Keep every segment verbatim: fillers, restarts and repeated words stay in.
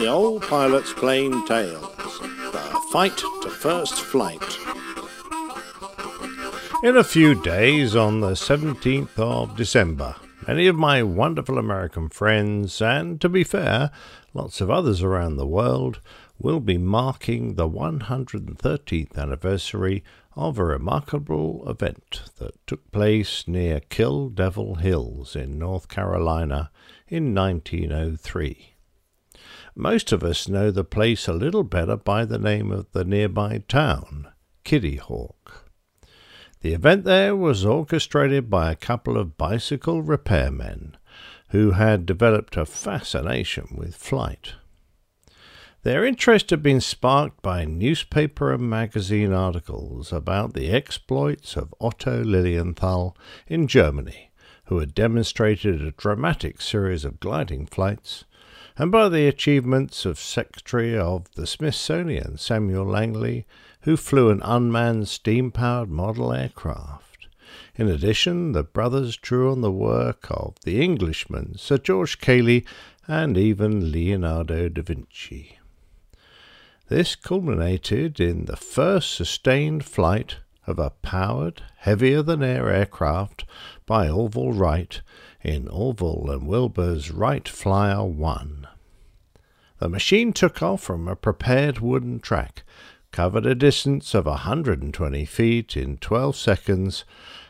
the old pilot's plain tales, the fight to first flight. In a few days, on the seventeenth of December, many of my wonderful American friends, and to be fair, lots of others around the world, will be marking the one hundred thirtieth anniversary of a remarkable event that took place near Kill Devil Hills in North Carolina in nineteen oh three. Most of us know the place a little better by the name of the nearby town, Kitty Hawk. The event there was orchestrated by a couple of bicycle repairmen who had developed a fascination with flight. Their interest had been sparked by newspaper and magazine articles about the exploits of Otto Lilienthal in Germany, who had demonstrated a dramatic series of gliding flights, and by the achievements of Secretary of the Smithsonian Samuel Langley, who flew an unmanned steam-powered model aircraft. In addition, the brothers drew on the work of the Englishmen Sir George Cayley and even Leonardo da Vinci. This culminated in the first sustained flight of a powered, heavier-than-air aircraft by Orville Wright in Orville and Wilbur's Wright Flyer one. The machine took off from a prepared wooden track, covered a distance of one hundred twenty feet in twelve seconds,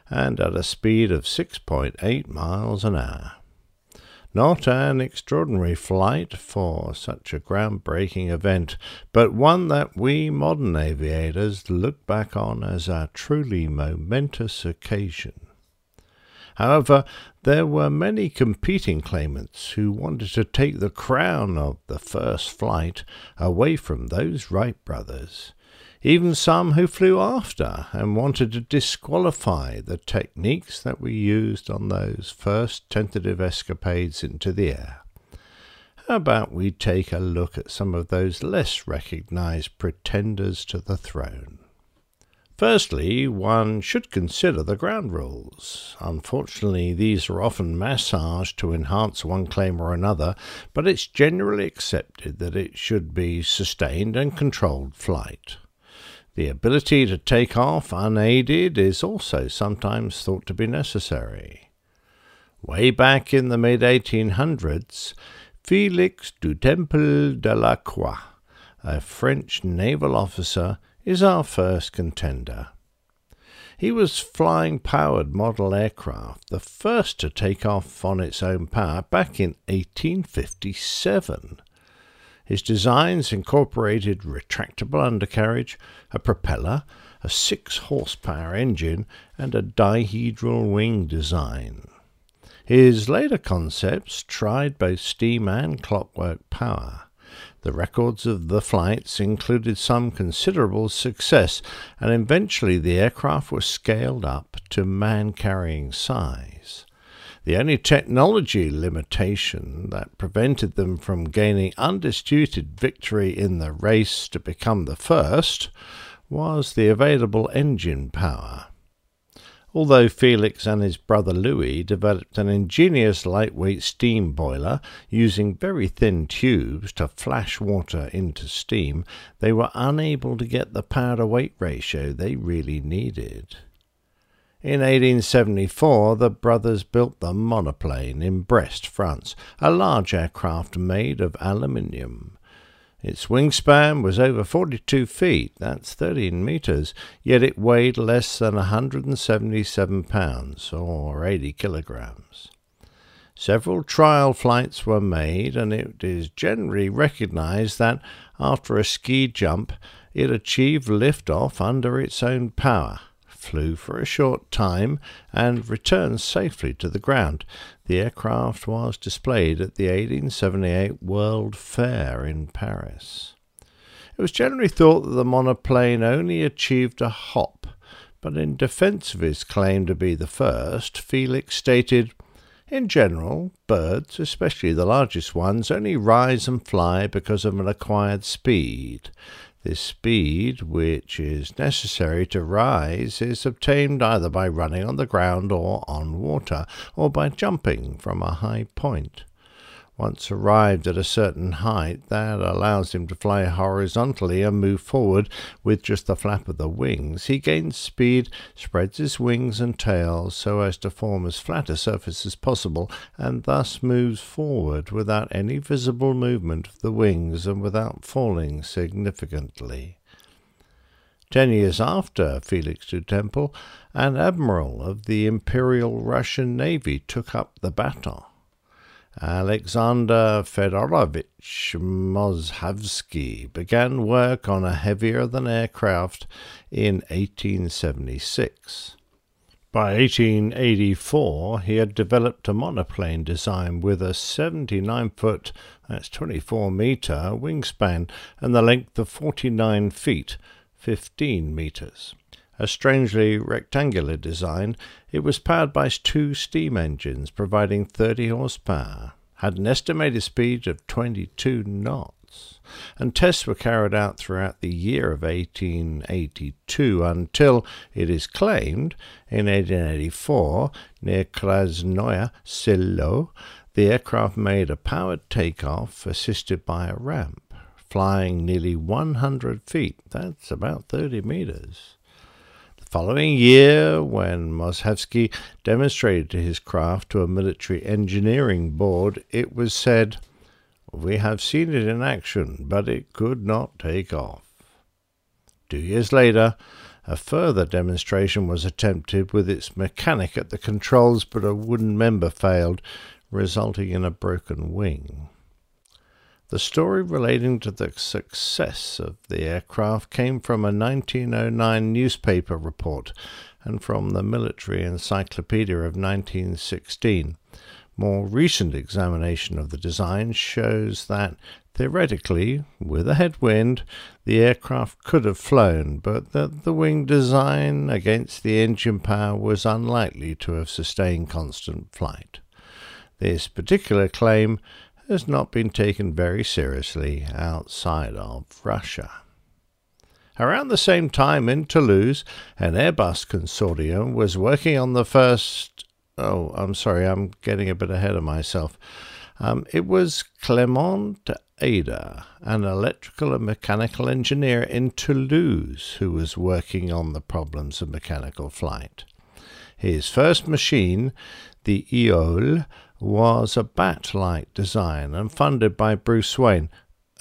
and at a speed of six point eight miles an hour. Not an extraordinary flight for such a groundbreaking event, but one that we modern aviators look back on as a truly momentous occasion. However, there were many competing claimants who wanted to take the crown of the first flight away from those Wright brothers, even some who flew after and wanted to disqualify the techniques that were used on those first tentative escapades into the air. How about we take a look at some of those less recognized pretenders to the throne? Firstly, one should consider the ground rules. Unfortunately, these are often massaged to enhance one claim or another, but it's generally accepted that it should be sustained and controlled flight. The ability to take off unaided is also sometimes thought to be necessary. Way back in the mid eighteen hundreds, Félix du Temple de la Croix, a French naval officer, is our first contender. He was flying powered model aircraft, the first to take off on its own power back in eighteen fifty-seven. His designs incorporated retractable undercarriage, a propeller, a six horsepower engine, and a dihedral wing design. His later concepts tried both steam and clockwork power. The records of the flights included some considerable success, and eventually the aircraft was scaled up to man-carrying size. The only technology limitation that prevented them from gaining undisputed victory in the race to become the first was the available engine power. Although Felix and his brother Louis developed an ingenious lightweight steam boiler using very thin tubes to flash water into steam, they were unable to get the power-to-weight ratio they really needed. In eighteen seventy-four, the brothers built the monoplane in Brest, France, a large aircraft made of aluminium. Its wingspan was over forty-two feet, that's thirteen metres, yet it weighed less than one hundred seventy-seven pounds, or eighty kilograms. Several trial flights were made, and it is generally recognised that, after a ski jump, it achieved liftoff under its own power, flew for a short time, and returned safely to the ground. The aircraft was displayed at the eighteen seventy-eight World Fair in Paris. It was generally thought that the monoplane only achieved a hop, but in defence of his claim to be the first, Felix stated, "In general, birds, especially the largest ones, only rise and fly because of an acquired speed. This speed, which is necessary to rise, is obtained either by running on the ground or on water, or by jumping from a high point. Once arrived at a certain height, that allows him to fly horizontally and move forward with just the flap of the wings. He gains speed, spreads his wings and tail so as to form as flat a surface as possible, and thus moves forward without any visible movement of the wings and without falling significantly. Ten years after, Félix du Temple, an admiral of the Imperial Russian Navy took up the baton. Alexander Fedorovich Mozhaysky began work on a heavier-than-air craft in eighteen seventy-six. By eighteen eighty-four, he had developed a monoplane design with a seventy-nine-foot, that's twenty-four metre, wingspan and the length of forty-nine feet, fifteen metres. A strangely rectangular design, it was powered by two steam engines, providing thirty horsepower, had an estimated speed of twenty-two knots, and tests were carried out throughout the year of eighteen eighty-two until, it is claimed, in eighteen eighty-four, near Krasnoye Silo, the aircraft made a powered takeoff assisted by a ramp, flying nearly one hundred feet, that's about thirty metres. Following year, when Mozhaysky demonstrated his craft to a military engineering board, it was said, "We have seen it in action, but it could not take off." Two years later, a further demonstration was attempted with its mechanic at the controls, but a wooden member failed, resulting in a broken wing. The story relating to the success of the aircraft came from a nineteen oh nine newspaper report and from the Military Encyclopedia of nineteen sixteen. More recent examination of the design shows that, theoretically, with a headwind, the aircraft could have flown, but that the wing design against the engine power was unlikely to have sustained constant flight. This particular claim has not been taken very seriously outside of Russia. Around the same time in Toulouse, an Airbus consortium was working on the first... Oh, I'm sorry, I'm getting a bit ahead of myself. Um, it was Clement Ader, an electrical and mechanical engineer in Toulouse, who was working on the problems of mechanical flight. His first machine, the Eole, was a bat-like design and funded by Bruce Wayne.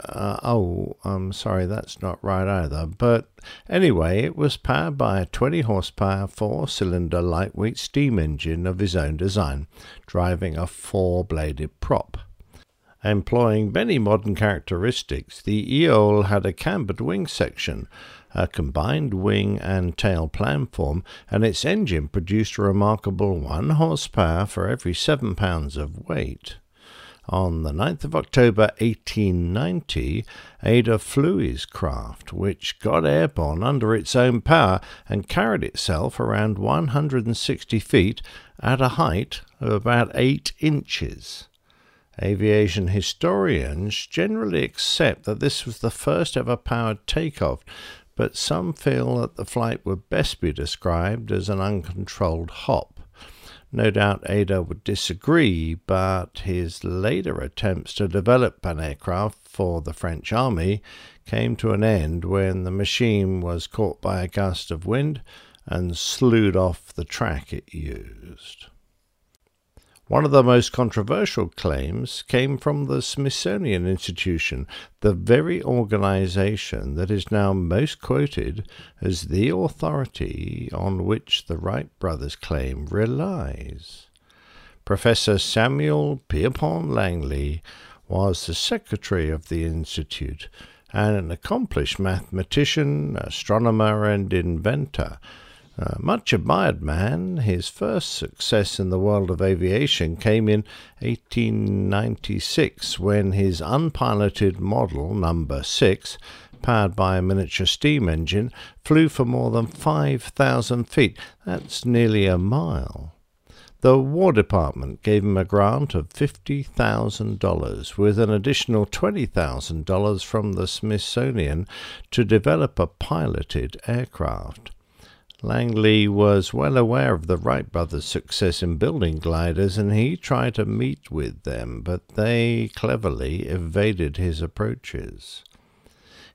Uh, oh, I'm sorry, that's not right either. But anyway, it was powered by a twenty horsepower four-cylinder lightweight steam engine of his own design, driving a four-bladed prop. Employing many modern characteristics, the Eole had a cambered wing section, a combined wing and tail planform, and its engine produced a remarkable one horsepower for every seven pounds of weight. On the ninth of October eighteen ninety, Ader flew his craft, which got airborne under its own power and carried itself around one hundred sixty feet at a height of about eight inches. Aviation historians generally accept that this was the first ever powered takeoff, but some feel that the flight would best be described as an uncontrolled hop. No doubt Ader would disagree, but his later attempts to develop an aircraft for the French army came to an end when the machine was caught by a gust of wind and slewed off the track it used. One of the most controversial claims came from the Smithsonian Institution, the very organization that is now most quoted as the authority on which the Wright brothers' claim relies. Professor Samuel Pierpont Langley was the secretary of the Institute and an accomplished mathematician, astronomer, and inventor. A much admired man, his first success in the world of aviation came in eighteen ninety-six when his unpiloted model number six, powered by a miniature steam engine, flew for more than five thousand feet. That's nearly a mile. The War Department gave him a grant of fifty thousand dollars, with an additional twenty thousand dollars from the Smithsonian, to develop a piloted aircraft. Langley was well aware of the Wright brothers' success in building gliders, and he tried to meet with them, but they cleverly evaded his approaches.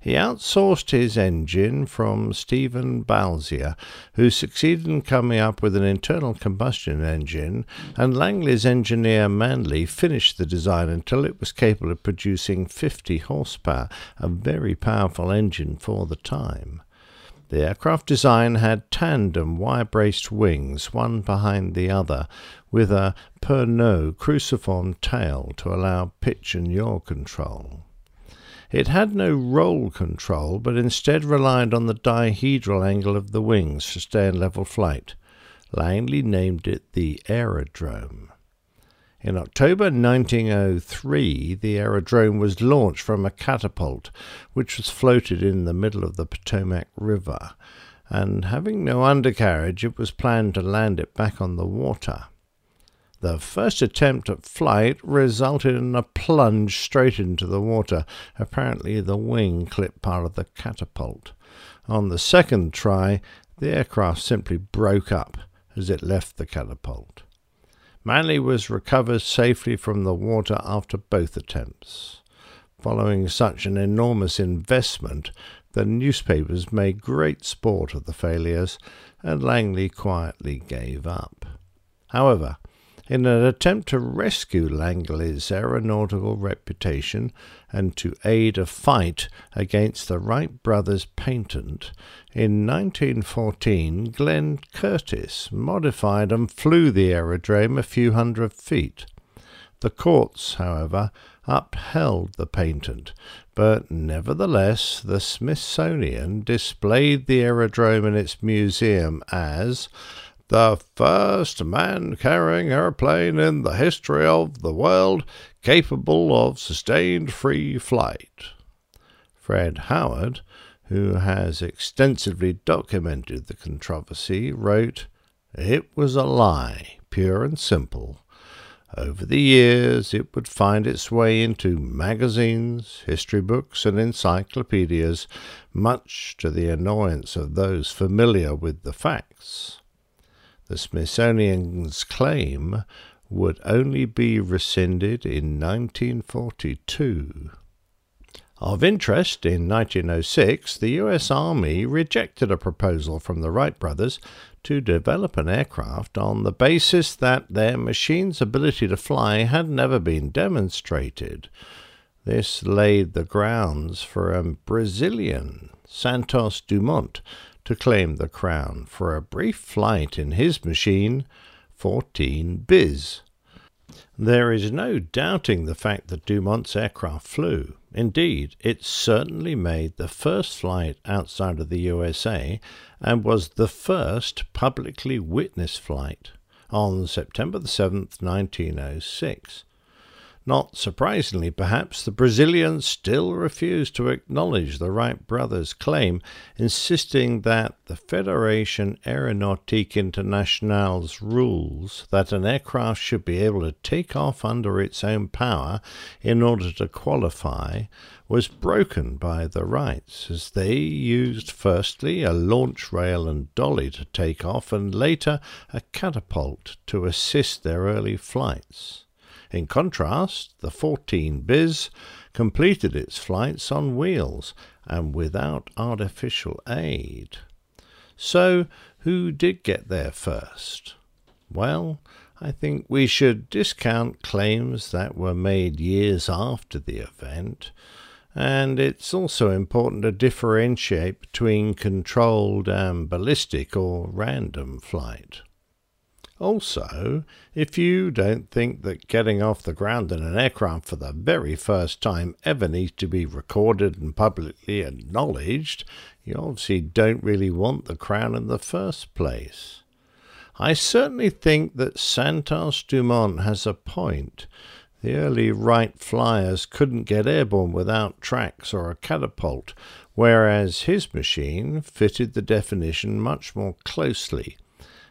He outsourced his engine from Stephen Balzier, who succeeded in coming up with an internal combustion engine, and Langley's engineer Manley finished the design until it was capable of producing fifty horsepower, a very powerful engine for the time. The aircraft design had tandem wire-braced wings, one behind the other, with a pernod cruciform tail to allow pitch and yaw control. It had no roll control, but instead relied on the dihedral angle of the wings to stay in level flight. Langley named it the Aerodrome. In October nineteen oh three, the Aerodrome was launched from a catapult, which was floated in the middle of the Potomac River, and having no undercarriage, it was planned to land it back on the water. The first attempt at flight resulted in a plunge straight into the water. Apparently the wing clipped part of the catapult. On the second try, the aircraft simply broke up as it left the catapult. Manley was recovered safely from the water after both attempts. Following such an enormous investment, the newspapers made great sport of the failures, and Langley quietly gave up. However, in an attempt to rescue Langley's aeronautical reputation and to aid a fight against the Wright brothers' patent, in nineteen fourteen Glenn Curtiss modified and flew the Aerodrome a few hundred feet. The courts, however, upheld the patent, but nevertheless the Smithsonian displayed the Aerodrome in its museum as "the first man-carrying airplane in the history of the world capable of sustained free flight." Fred Howard, who has extensively documented the controversy, wrote, "It was a lie, pure and simple. Over the years it would find its way into magazines, history books, and encyclopedias, much to the annoyance of those familiar with the facts." The Smithsonian's claim would only be rescinded in nineteen forty-two. Of interest, in nineteen oh six, the U S Army rejected a proposal from the Wright brothers to develop an aircraft on the basis that their machine's ability to fly had never been demonstrated. This laid the grounds for a Brazilian, Santos Dumont, to claim the crown for a brief flight in his machine, fourteen Biz. There is no doubting the fact that Dumont's aircraft flew. Indeed, it certainly made the first flight outside of the U S A and was the first publicly witnessed flight on September the seventh, nineteen oh six. Not surprisingly, perhaps, the Brazilians still refused to acknowledge the Wright brothers' claim, insisting that the Fédération Aéronautique Internationale's rules that an aircraft should be able to take off under its own power in order to qualify was broken by the Wrights, as they used firstly a launch rail and dolly to take off, and later a catapult to assist their early flights. In contrast, the fourteen Biz completed its flights on wheels and without artificial aid. So, who did get there first? Well, I think we should discount claims that were made years after the event, and it's also important to differentiate between controlled and ballistic or random flight. Also, if you don't think that getting off the ground in an aircraft for the very first time ever needs to be recorded and publicly acknowledged, you obviously don't really want the crown in the first place. I certainly think that Santos Dumont has a point. The early Wright flyers couldn't get airborne without tracks or a catapult, whereas his machine fitted the definition much more closely.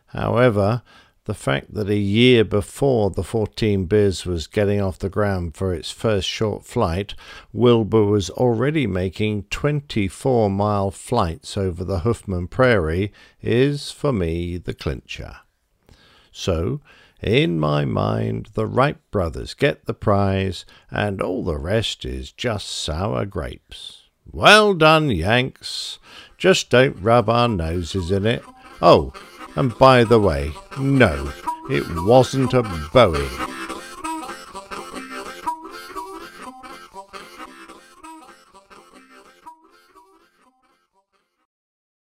However, The fact that a year before the fourteen Biz was getting off the ground for its first short flight, Wilbur was already making twenty-four mile flights over the Huffman Prairie is, for me, the clincher. So, in my mind, the Wright brothers get the prize, and all the rest is just sour grapes. Well done, Yanks! Just don't rub our noses in it. Oh, and by the way, no, it wasn't a Boeing.